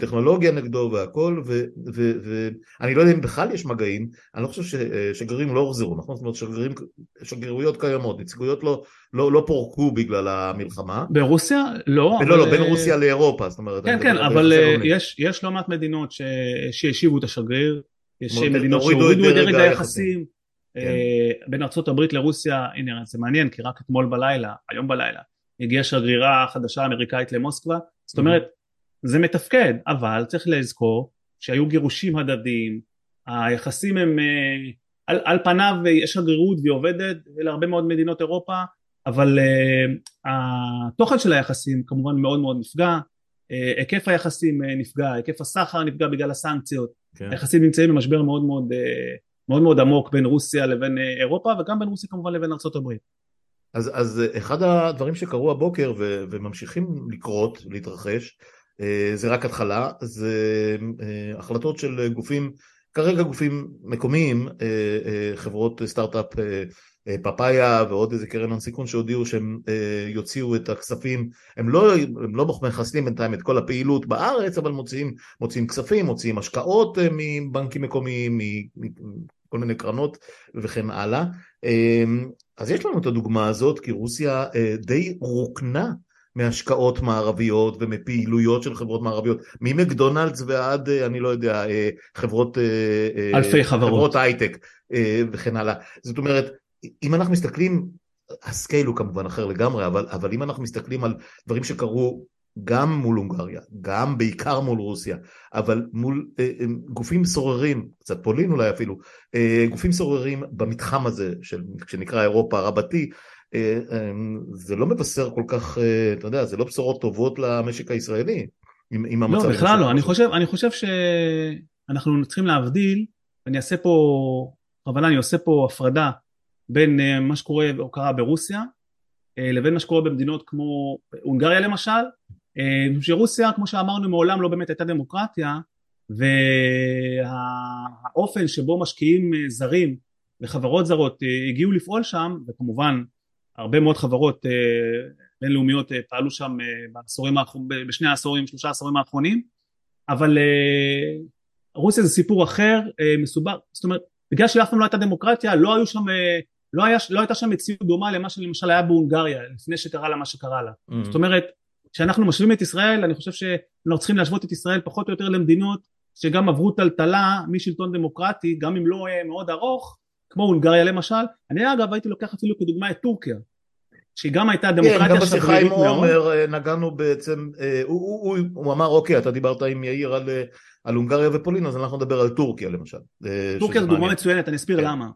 טכנולוגיה נגדו והכל, ואני לא יודע אם בכלל יש מגעים, אני לא חושב ששגרירים לא הוחזרו, נכון? זאת אומרת, שגרירויות קיימות, נציגויות לא פורקו בגלל המלחמה. ברוסיה? לא. בין רוסיה לאירופה, זאת אומרת. כן, אבל יש לא מעט מדינות שהשיבו את השגריר, יש מדינות שהורידו את דרג היחסים, בין ארצות הברית לרוסיה. הנה, זה מעניין, כי רק אתמול בלילה, היום בלילה, הגיעה שגרירה חדשה אמריקאית למוסקבה. זאת אומרת, זה מתפקד, אבל צריך לזכור שהיו גירושים הדדיים, היחסים הם על פניו יש שגרירות ועובדת להרבה מאוד מדינות אירופה, אבל התוכן של היחסים כמובן מאוד מאוד נפגע, היקף היחסים נפגע, היקף הסחר נפגע בגלל הסנקציות, היחסים נמצאים במשבר מאוד מאוד מאוד מאוד עמוק בין רוסיה לבין אירופה, וגם בין רוסיה כמובן לבין ארצות הברית. אז אחד הדברים שקרו הבוקר, וממשיכים לקרות, להתרחש, זה רק התחלה, זה החלטות של גופים, כרגע גופים מקומיים, חברות סטארט-אפ פאפאיה, ועוד איזה קרן הון סיכון שהודיעו שהם יוציאו את הכספים, הם לא מחסלים בינתיים את כל הפעילות בארץ, אבל מוציאים כספים, מוציאים השקעות מבנקים מקומיים, מכל מיני קרנות וכן הלאה. אז יש לנו את הדוגמה הזאת, כי רוסיה די רוקנה מהשקעות מערביות ומפעילויות של חברות מערביות, ממקדונלדס ועד, אני לא יודע, חברות... אלפי חברות. חברות הייטק וכן הלאה. זאת אומרת, אם אנחנו מסתכלים, הסקייל הוא כמובן אחר לגמרי, אבל אם אנחנו מסתכלים על דברים שקרו גם מול הונגריה, גם בעיקר מול רוסיה, אבל מול גופים סוררים, קצת פולין אולי אפילו, גופים סוררים במתחם הזה, שנקרא אירופה רבתי, זה לא מבשר כל כך, אתה יודע, זה לא בשורות טובות למשק הישראלי. לא, בכלל לא, אני חושב שאנחנו צריכים להבדיל, אני עושה פה הפרדה, בין מה שקורה או קרה ברוסיה, לבין מה שקורה במדינות כמו הונגריה למשל, שרוסיה, כמו שאמרנו, מעולם לא באמת הייתה דמוקרטיה, והאופן שבו משקיעים זרים וחברות זרות הגיעו לפעול שם, וכמובן הרבה מאוד חברות בינלאומיות פעלו שם בשני העשורים, שלושה העשורים האחרונים, אבל רוסיה זה סיפור אחר, מסובך, זאת אומרת, בגלל שאף פעם לא הייתה דמוקרטיה, לא הייתה שם מציאות דומה למה שלמשל היה בהונגריה, לפני שקרה לה מה שקרה לה. זאת אומרת, כשאנחנו משווים את ישראל, אני חושב שאנחנו צריכים להשוות את ישראל פחות או יותר למדינות, שגם עברו טלטלה משלטון דמוקרטי, גם אם לא מאוד ארוך, כמו הונגריה למשל. אני אגב הייתי לוקח אפילו כדוגמה את טורקיה, שהיא גם הייתה דמוקרטיה שברירית מאוד. גם בשיחה עם עומר נגענו בעצם, הוא אמר אוקיי, אתה דיברת עם יאיר על הונגריה ופולין, אז אנחנו נדבר על טורקיה למשל. טורקיה זו דוגמה מצוינת, אני אסביר למה.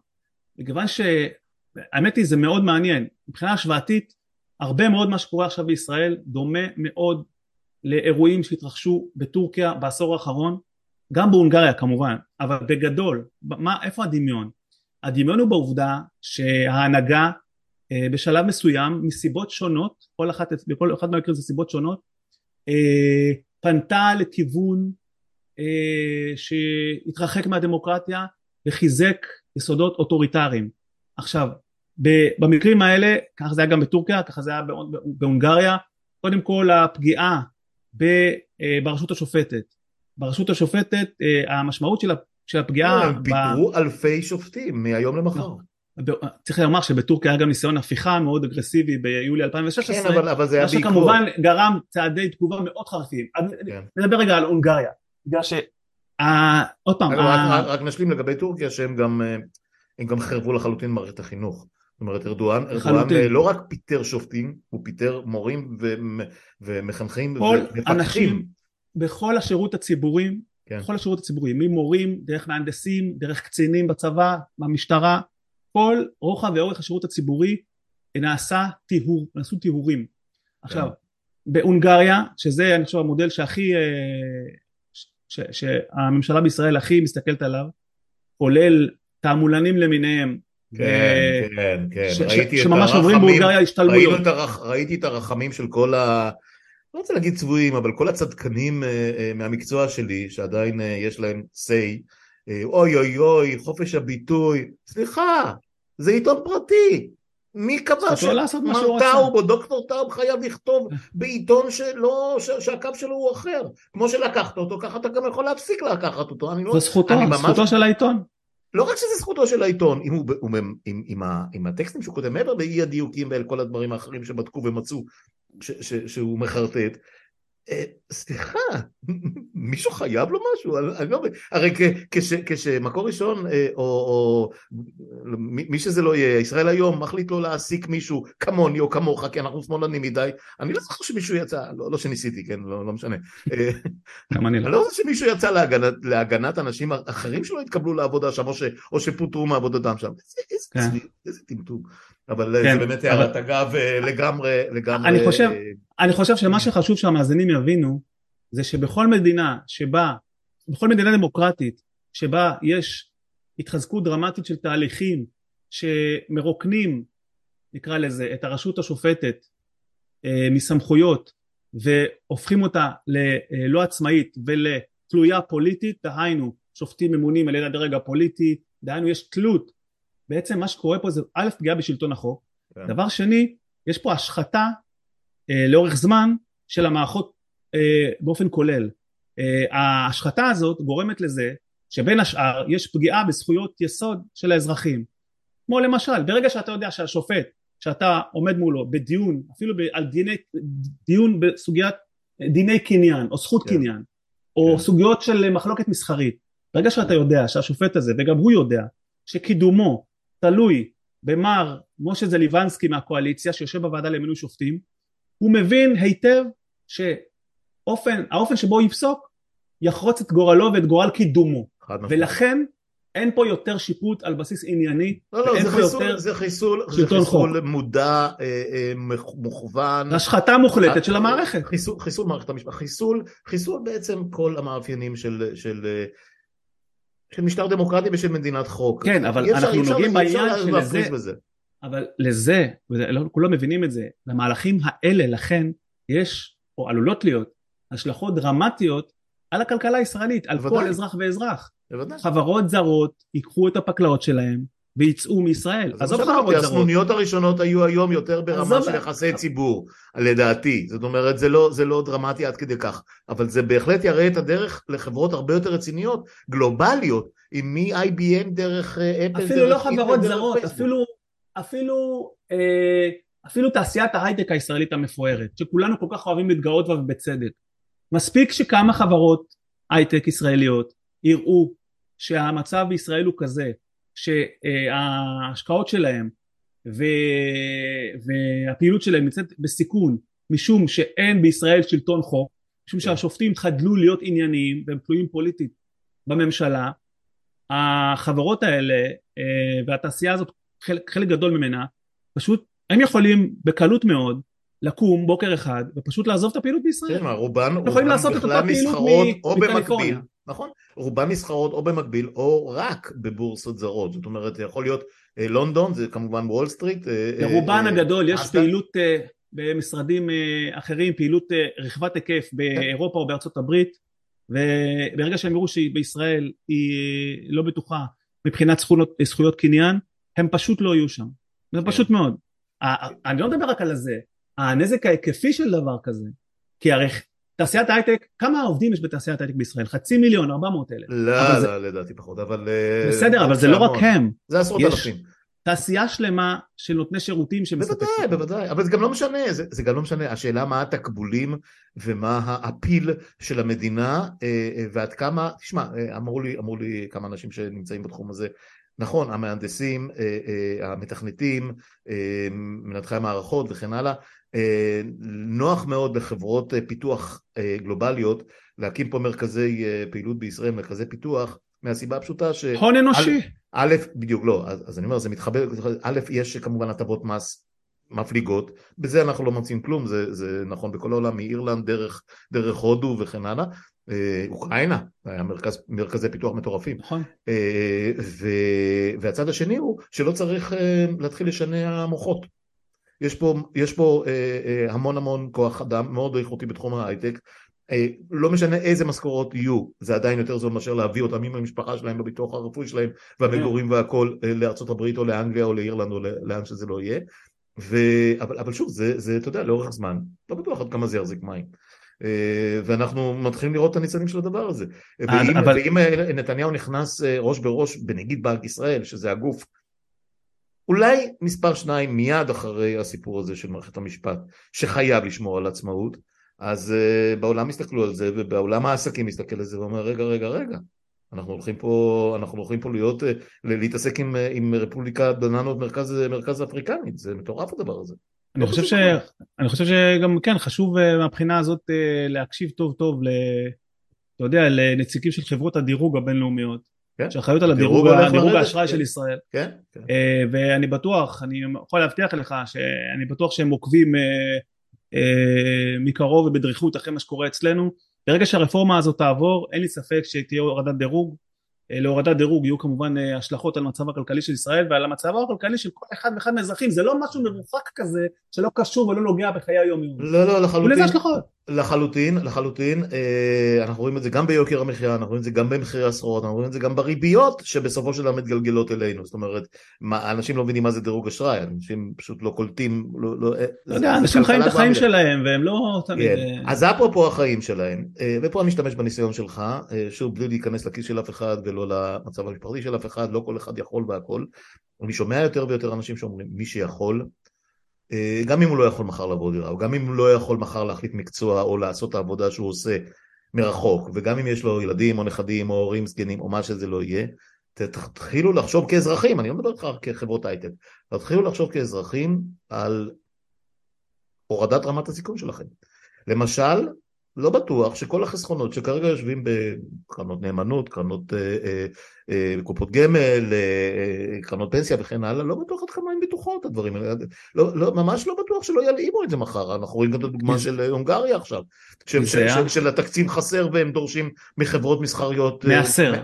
בגלל שהאמת היא זה מאוד מעניין, מבחינה השוואתית, הרבה מאוד מה שקורה עכשיו בישראל דומה מאוד לאירועים שהתרחשו בטורקיה בעשור האחרון, גם בהונגריה כמובן, אבל בגדול, איפה הדמיון? הדמיון הוא בעובדה שההנהגה בשלב מסוים, מסיבות שונות, בכל אחד מהמקרים זה סיבות שונות, פנתה לכיוון שהתרחק מהדמוקרטיה וחיזק יסודות אוטוריטריים. עכשיו, במקרים האלה, ככה זה היה גם בטורקיה, ככה זה היה בהונגריה, קודם כל הפגיעה ברשות השופטת. ברשות השופטת, המשמעות של הפגיעה... פיטרו אלפי שופטים מהיום למחר. צריך לומר שבטורקיה היה גם ניסיון הפיכה מאוד אגרסיבי ביולי 2016. כן, אבל זה היה בעיקר. שכמובן גרם צעדי תגובה מאוד חריפים. נדבר רגע על הונגריה. בגלל עוד פעם... רק נשלים לגבי טורקיה שהם גם חרבו לחלוטין מערכת החינוך. זאת אומרת, ארדואן לא רק פיטר שופטים, הוא פיטר מורים ומחנכים ומפתחים. בכל השירות הציבורי, ממורים, דרך מהנדסים, דרך קצינים בצבא, במשטרה, כל רוחב ואורך השירות הציבורי נעשו טיהורים. עכשיו, בהונגריה, שזה אני חושב המודל שהכי, שהממשלה בישראל הכי מסתכלת עליו, כולל תעמולנים למיניהם, שממש עוברים בהונגריה השתלמויות. ראיתי את הרחמים של כל ה... לא רוצה להגיד צבועים, אבל כל הצדקנים מהמקצוע שלי, שעדיין יש להם סי, אוי אוי אוי, חופש הביטוי, סליחה, זה עיתון פרטי, מי קבע שמר טאוב או דוקטור טאוב חייב לכתוב בעיתון שהקו שלו הוא אחר, כמו שלקחת אותו, ככה אתה גם יכול להפסיק לקחת אותו, זה זכותו של העיתון. לא רק שזה זכותו של העיתון, עם הטקסטים שהוא כותב, מעבר באי הדיוקים ואל כל הדברים האחרים שבדקו ומצאו, שהוא מחרטט, סליחה, מישהו חייב לו משהו, הרי כשמקור ראשון, או מי שזה לא יהיה, ישראל היום מחליט לא להעסיק מישהו כמוני או כמוך, כי אנחנו שמאלנים מדי, אני לא זוכר שמישהו יצא, לא שניסיתי, כן, לא משנה, אני לא זוכר שמישהו יצא להגנת אנשים אחרים שלא התקבלו לעבודה שם, או שפוטרו מעבודתם שם, איזה טמטום. אבל זה באמת הערת אגב לגמרי. אני חושב שמה שחשוב שהמאזינים יבינו, זה שבכל מדינה דמוקרטית, שבה יש התחזקות דרמטית של תהליכים, שמרוקנים, נקרא לזה, את הרשות השופטת מסמכויות, והופכים אותה ללא עצמאית ולתלויה פוליטית, דהיינו, שופטים ממונים על ידי הדרג הפוליטי, דהיינו, יש תלות, בעצם מה שקורה פה זה א' פגיעה בשלטון החוק, דבר שני, יש פה השחתה לאורך זמן של המערכות באופן כולל. ההשחתה הזאת גורמת לזה שבין השאר יש פגיעה בזכויות יסוד של האזרחים. כמו למשל, ברגע שאתה יודע שהשופט שאתה עומד מולו בדיון, אפילו על דיון בסוגיית דיני קניין או זכות קניין, או סוגיות של מחלוקת מסחרית, ברגע שאתה יודע שהשופט הזה, וגם הוא יודע, שקידומו תלוי במר משה זליבנסקי מהקואליציה שיושב בוועדה למינוי שופטים, הוא מבין היטב שהאופן שבו יפסוק יחרוץ את גורלו ואת גורל קידומו, ולכן אין פה יותר שיפוט על בסיס ענייני. לא, זה חיסול מודע, מוכוון. השחתה מוחלטת של המערכת. חיסול מערכת המשפט, חיסול בעצם כל המאפיינים של... של משטר דמוקרטי ושל מדינת חוק. כן, אבל אנחנו נוגעים בעניין של זה. אבל לזה, כולם מבינים את זה, למהלכים האלה, לכן, יש או עלולות להיות, השלכות דרמטיות על הכלכלה הישראלית, על כל אזרח ואזרח. חברות זרות יקחו את הפקלאות שלהם, ויצאו מישראל. עזוב חברות זרות. הסנוניות הראשונות היו היום יותר ברמה של יחסי ציבור, לדעתי. זאת אומרת, זה לא דרמטי עד כדי כך, אבל זה בהחלט יראה את הדרך לחברות הרבה יותר רציניות, גלובליות, עם מ-IBM דרך אפל. אפילו לא חברות זרות, אפילו תעשיית ההייטק הישראלית המפוארת, שכולנו כל כך אוהבים להתגאות ובצדק. מספיק שכמה חברות הייטק ישראליות יראו שהמצב בישראל הוא כזה, שההשקעות שלהם והפעילות שלהם נמצאת בסיכון, משום שאין בישראל שלטון חוק, משום שהשופטים חדלו להיות ענייניים והם תלויים פוליטית בממשלה, החברות האלה והתעשייה הזאת, חלק גדול ממנה, פשוט הם יכולים בקלות מאוד לקום בוקר אחד ופשוט לעזוב את הפעילות בישראל. כן, רובן בכלל מסחרות או במקביל, נכון? רובן מסחרות או במקביל או רק בבורסות זרות, זאת אומרת יכול להיות לונדון, זה כמובן וול סטריט. לרובן הגדול יש פעילות במשרדים אחרים, פעילות רחבת היקף באירופה או בארצות הברית, וברגע שהם יראו שבישראל היא לא בטוחה מבחינת זכויות קניין, הם פשוט לא יהיו שם. זה פשוט מאוד. אני לא מדבר רק על זה, הנזק ההיקפי של דבר כזה, כי הרי תעשיית הייטק, כמה עובדים יש בתעשיית הייטק בישראל? 500,000, 400,000. לא, לדעתי פחות, אבל... בסדר, אבל זה לא רק הם. זה עשרות אלפים. תעשייה שלמה של נותני שירותים שמספקים. בוודאי, בוודאי, אבל זה גם לא משנה, זה גם לא משנה. השאלה מה התקבולים ומה האפיל של המדינה, ועד כמה, תשמע, אמרו לי כמה אנשים שנמצאים בתחום הזה, נכון, המהנדסים, המתכנתים, מנתחי המערכות וכן הלאה, נוח מאוד לחברות פיתוח גלובליות להקים פה מרכזי פעילות בישראל, מרכזי פיתוח, מהסיבה הפשוטה ש... הון אנושי. א', בדיוק לא, אז אני אומר, זה מתחבר, א', יש כמובן הטבות מס מפליגות, בזה אנחנו לא מוצאים כלום, זה נכון בכל העולם, מאירלנד דרך הודו וכן הלאה, אוקראינה, היה מרכזי פיתוח מטורפים. נכון. והצד השני הוא שלא צריך להתחיל לשנע מוחות. יש פה המון המון כוח אדם מאוד איכותי בתחום ההייטק, לא משנה איזה משכורות יהיו, זה עדיין יותר זול מאשר להביא אותם עם המשפחה שלהם בביטוח הרפואי שלהם והמגורים והכל לארצות הברית או לאנגליה או לאירלנד או לאן שזה לא יהיה. אבל שוב, זה אתה יודע, לאורך הזמן, לא בטוח עד כמה זה יחזיק מים. ואנחנו מתחילים לראות את הניצנים של הדבר הזה. ואם נתניהו נכנס ראש בראש בנגיד בנק ישראל, שזה הגוף, אולי מספר 2 מיד אחרי הסיפור הזה של מערכת המשפט, שחייב לשמור על עצמאות, אז בעולם הסתכלו על זה, ובעולם העסקים הסתכל על זה, ואומר, רגע, אנחנו הולכים פה להתעסק עם רפובליקה בננות מרכז אפריקנית, זה מטורף הדבר הזה. אני חושב שגם כן חשוב מהבחינה הזאת להקשיב טוב טוב, אתה יודע, לנציגים של חברות הדירוג הבינלאומיות, שאחריות על הדירוג האשראי של ישראל, ואני בטוח, אני יכול להבטיח לך שאני בטוח שהם עוקבים מקרוב ובדריכות אחרי מה שקורה אצלנו. ברגע שהרפורמה הזאת תעבור, אין לי ספק שתהיה הורדת דירוג, להורדת דירוג יהיו כמובן השלכות על מצב הכלכלי של ישראל, ועל המצב הכלכלי של כל אחד ואחד מהאזרחים, זה לא משהו מרוחק כזה, שלא קשור ולא נוגע בחיי היום-יום. לא, לחלוטין, אנחנו רואים את זה גם ביוקר המחיה, אנחנו רואים את זה גם במחירי הסחורות, אנחנו רואים את זה גם בריביות, שבסופו של דבר מתגלגלות אלינו, זאת אומרת, אנשים לא מבינים מה זה דירוג אשראי, אנשים פשוט לא קולטים, אנשים חיים את החיים שלהם, והם לא תמיד... אז אפרופו החיים שלהם, ופה אני אשתמש בניסיון שלך, שוב, בלי להיכנס לכיס של אף אחד, ולא למצב המשפחתי של אף אחד, לא כל אחד יכול והכל, אני שומע יותר ויותר אנשים שאומרים, מי שיכול, גם אם הוא לא יכול מחר לעבוד דירה, או גם אם הוא לא יכול מחר להחליט מקצוע, או לעשות את העבודה שהוא עושה מרחוק, וגם אם יש לו ילדים, או נכדים, או הורים סגנים, או מה שזה לא יהיה, תתחילו לחשוב כאזרחים, אני לא מדבר איתך כחברות הייטק, תתחילו לחשוב כאזרחים על הורדת רמת הסיכון שלכם. למשל, לא בטוח שכל החסכונות שכרגע יושבים בקרנות נאמנות, קרנות קופות גמל, קרנות פנסיה וכן הלאה, לא בטוח עד כמה הן בטוחות הדברים, ממש לא בטוח שלא ילאימו את זה מחר, אנחנו רואים את הדוגמה של הונגריה עכשיו, של התקציב חסר והם דורשים מחברות מסחריות,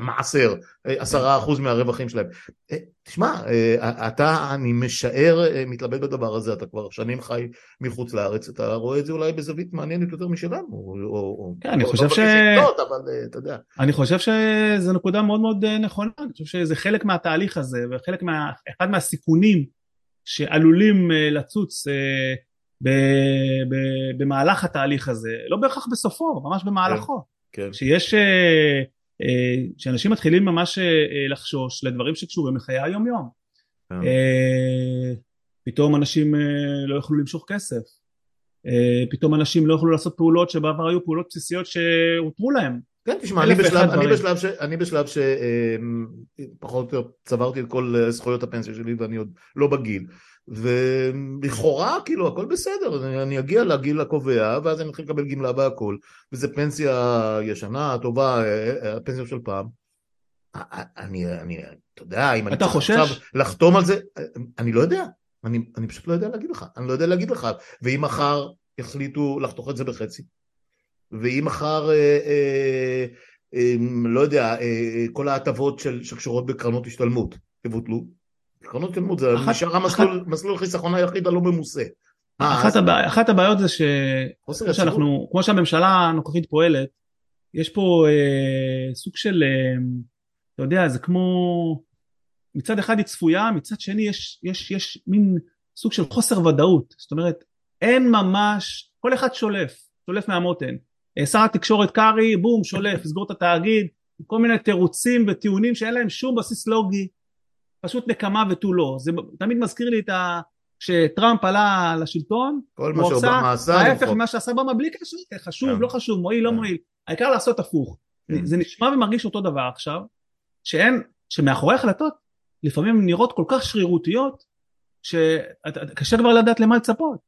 מעשר, 10% מהרווחים שלהם, תשמע, אתה, אני משער, מתלבט בדבר הזה, אתה כבר שנים חי מחוץ לארץ, אתה רואה את זה אולי בזווית מעניינת יותר משלנו. כן, אני חושב אני חושב שזו נקודה מאוד מאוד נכונה, אני חושב שזה חלק מהתהליך הזה, וחלק אחד מהסיכונים שעלולים לצוץ במהלך התהליך הזה, לא בהכרח בסופו, ממש במהלכו. שיש... שאנשים מתחילים ממש לחשוש לדברים שקשורים לחיי היום יום. פתאום אנשים לא יוכלו למשוך כסף, פתאום אנשים לא יוכלו לעשות פעולות שבעבר היו פעולות בסיסיות שהותרו להם. כן, תשמע, אני בשלב שפחות צברתי את כל זכויות הפנסיה שלי ואני עוד לא בגיל, ולכאורה, כאילו, הכל בסדר, אני אגיע לגיל הקובע, ואז אני מתחיל לקבל גמלה והכל, וזה פנסיה ישנה, טובה, הפנסיה של פעם. אני, אתה יודע, אם אני צריך לחתום על זה, אני לא יודע, אני פשוט לא יודע להגיד לך, אני לא יודע להגיד לך, ואם מחר יחליטו לחתוך את זה בחצי, ואם מחר, לא יודע, כל ההטבות שקשורות בקרנות השתלמות, יבוטלו, קרנות תלמוד, זה נשאר המסלול חיסכון היחיד הלא ממוסה. אחת הבעיות זה שאנחנו, כמו שהממשלה הנוכחית פועלת, יש פה סוג של, אתה יודע, זה כמו, מצד אחד היא צפויה, מצד שני יש מין סוג של חוסר ודאות, זאת אומרת, אין ממש, כל אחד שולף מהמותן, שר התקשורת קרי, בום, שולף, סגור את התאגיד, כל מיני תירוצים וטיעונים שאין להם שום בסיס לוגי, פשוט נקמה ותו לא. זה תמיד מזכיר לי שטראמפ עלה לשלטון, הוא עושה ההפך ממה שעשה אובמה, בלי חשוב, לא חשוב, מועיל, לא מועיל, העיקר לעשות הפוך. זה נשמע ומרגיש אותו דבר עכשיו, שמאחורי החלטות, לפעמים נראות כל כך שרירותיות, שקשה כבר לדעת למה לצפות.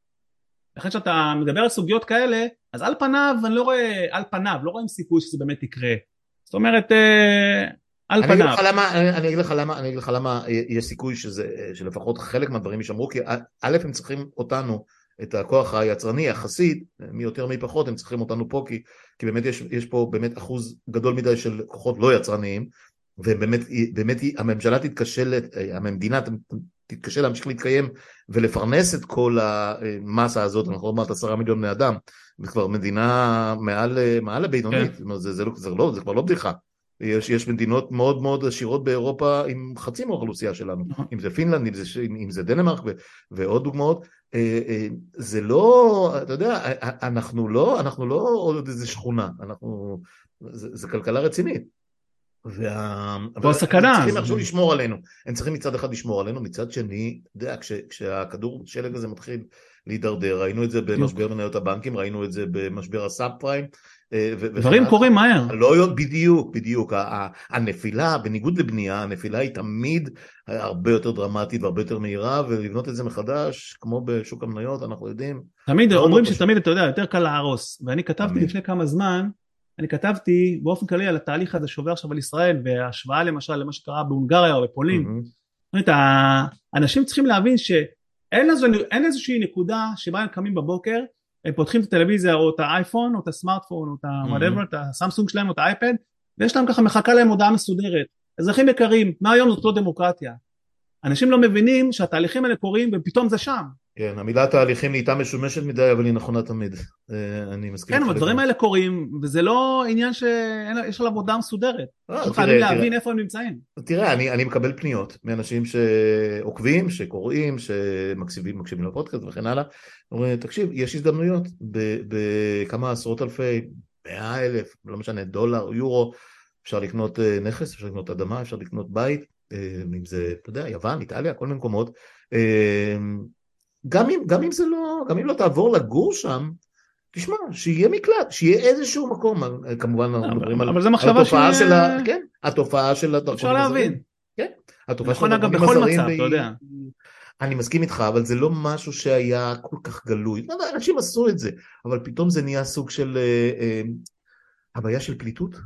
לכן שאתה מדבר על סוגיות כאלה, אז על פניו, אני לא רואה, על פניו, לא רואים סיכוי שזה באמת יקרה. זאת אומרת, אני אגיד לך למה יש סיכוי שלפחות חלק מהדברים ישמרו, כי א' הם צריכים אותנו, את הכוח היצרני החסיד, מי יותר מי פחות, הם צריכים אותנו פה, כי באמת יש פה באמת אחוז גדול מדי של כוחות לא יצרניים, ובאמת הממשלה תתקשה, המדינה תתקשה להמשיך להתקיים ולפרנס את כל המסה הזאת, אנחנו עוד מעט 10 מיליון בני אדם, וכבר מדינה מעל הבינונית, זה כבר לא בדיחה. יש מדינות מאוד מאוד עשירות באירופה עם חצי מהאוכלוסייה שלנו, אם זה פינלנד, אם זה דנמרק ועוד דוגמאות, זה לא, אתה יודע, אנחנו לא עוד איזה שכונה, זה כלכלה רצינית. והסכנה. הם צריכים עכשיו לשמור עלינו, הם צריכים מצד אחד לשמור עלינו, מצד שני, אתה יודע, כשהכדור שלג הזה מתחיל להידרדר, ראינו את זה במשבר מניות הבנקים, ראינו את זה במשבר הסאב-פריים, דברים קורים מהר. בדיוק. הנפילה, בניגוד לבנייה, הנפילה היא תמיד הרבה יותר דרמטית והרבה יותר מהירה, ולבנות את זה מחדש, כמו בשוק המניות, אנחנו יודעים. תמיד, אומרים שתמיד, אתה יודע, יותר קל להרוס. ואני כתבתי לפני כמה זמן, אני כתבתי באופן כללי על התהליך הזה שעובר עכשיו על ישראל, והשוואה למשל למה שקרה בהונגריה או בפולין. זאת אומרת, האנשים צריכים להבין שאין איזושהי נקודה שבה הם קמים בבוקר, הם פותחים את הטלוויזיה, או את האייפון, או את הסמארטפון, או את ה-whatever, את הסמסונג שלהם, או את האייפד, ויש להם ככה, מחכה להם הודעה מסודרת. אזרחים יקרים, מהיום זאת לא דמוקרטיה. אנשים לא מבינים שהתהליכים האלה קורים, ופתאום זה שם. כן, המילה תהליכים נהייתה משומשת מדי, אבל היא נכונה תמיד. אני מסכים. כן, אבל הדברים האלה קורים, וזה לא עניין שיש עליו הודעה מסודרת. אנחנו חייבים להבין איפה הם נמצאים. תראה, אני מקבל פניות מאנשים שעוקבים, שקוראים, שמקשיבים לפודקאסט וכן הלאה. תקשיב, יש הזדמנויות בכמה עשרות אלפי, 100,000, לא משנה, דולר, יורו, אפשר לקנות נכס, אפשר לקנות אדמה, אפשר לקנות בית, אם זה, אתה יודע, יוון, איטליה, כל מיני מקומות. גם אם לא תעבור לגור שם, תשמע, שיהיה מקלט, שיהיה איזשהו מקום, כמובן אנחנו מדברים על התופעה של התופעה של הדרכונים הזרים. כן, התופעה של הדרכונים הזרים. אני מסכים איתך, אבל זה לא משהו שהיה כל כך גלוי. אנשים עשו את זה, אבל פתאום זה נהיה סוג של הבעיה של פליטות.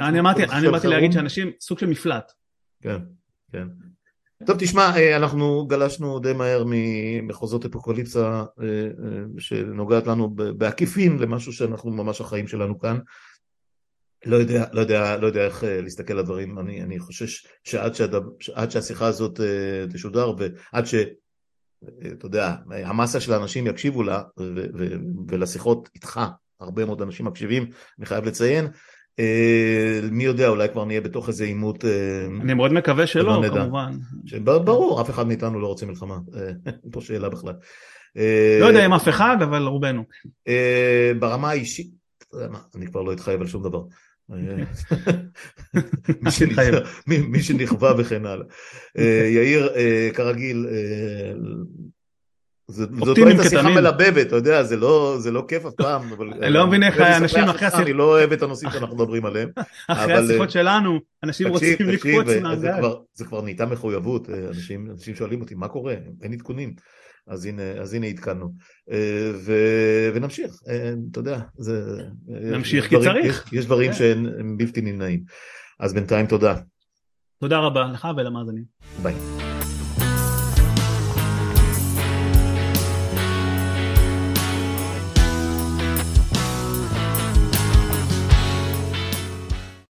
אני אמרתי להגיד שאנשים סוג של מפלט. כן, כן. טוב, תשמע, אנחנו גלשנו די מהר ממחוזות אפוקליפסה שנוגעת לנו בעקיפין למשהו שאנחנו ממש החיים שלנו כאן. לא יודע איך להסתכל על הדברים. אני חושש שעד שהשיחה הזאת תשודר, ועד ש, אתה יודע, המסה של האנשים יקשיבו לה, ולשיחות איתך, הרבה מאוד אנשים מקשיבים, אני חייב לציין, מי יודע, אולי כבר נהיה בתוך איזה עימות. אני מאוד מקווה שלא, כמובן. ברור, אף אחד מאיתנו לא רוצה מלחמה, אין פה שאלה בכלל. לא יודע אם אף אחד, אבל רובנו. ברמה האישית, אני כבר לא אתחייב על שום דבר. מי שנכווה וכן הלאה. יאיר, כרגיל, זאת לא הייתה שיחה מלבבת, אתה יודע, זה לא כיף אף פעם. אני לא מבין איך אנשים אחרי השיחות. אני לא אוהב את הנושאים שאנחנו מדברים עליהם. אחרי השיחות שלנו, אנשים רוצים לקפוץ מהגל. זה כבר נהייתה מחויבות, אנשים שואלים אותי, מה קורה? אין עדכונים. אז הנה התקנו. ונמשיך, אתה יודע. נמשיך כי צריך. יש דברים שהם בלתי נמנעים. אז בינתיים תודה. תודה רבה לך ולמאזינים. ביי.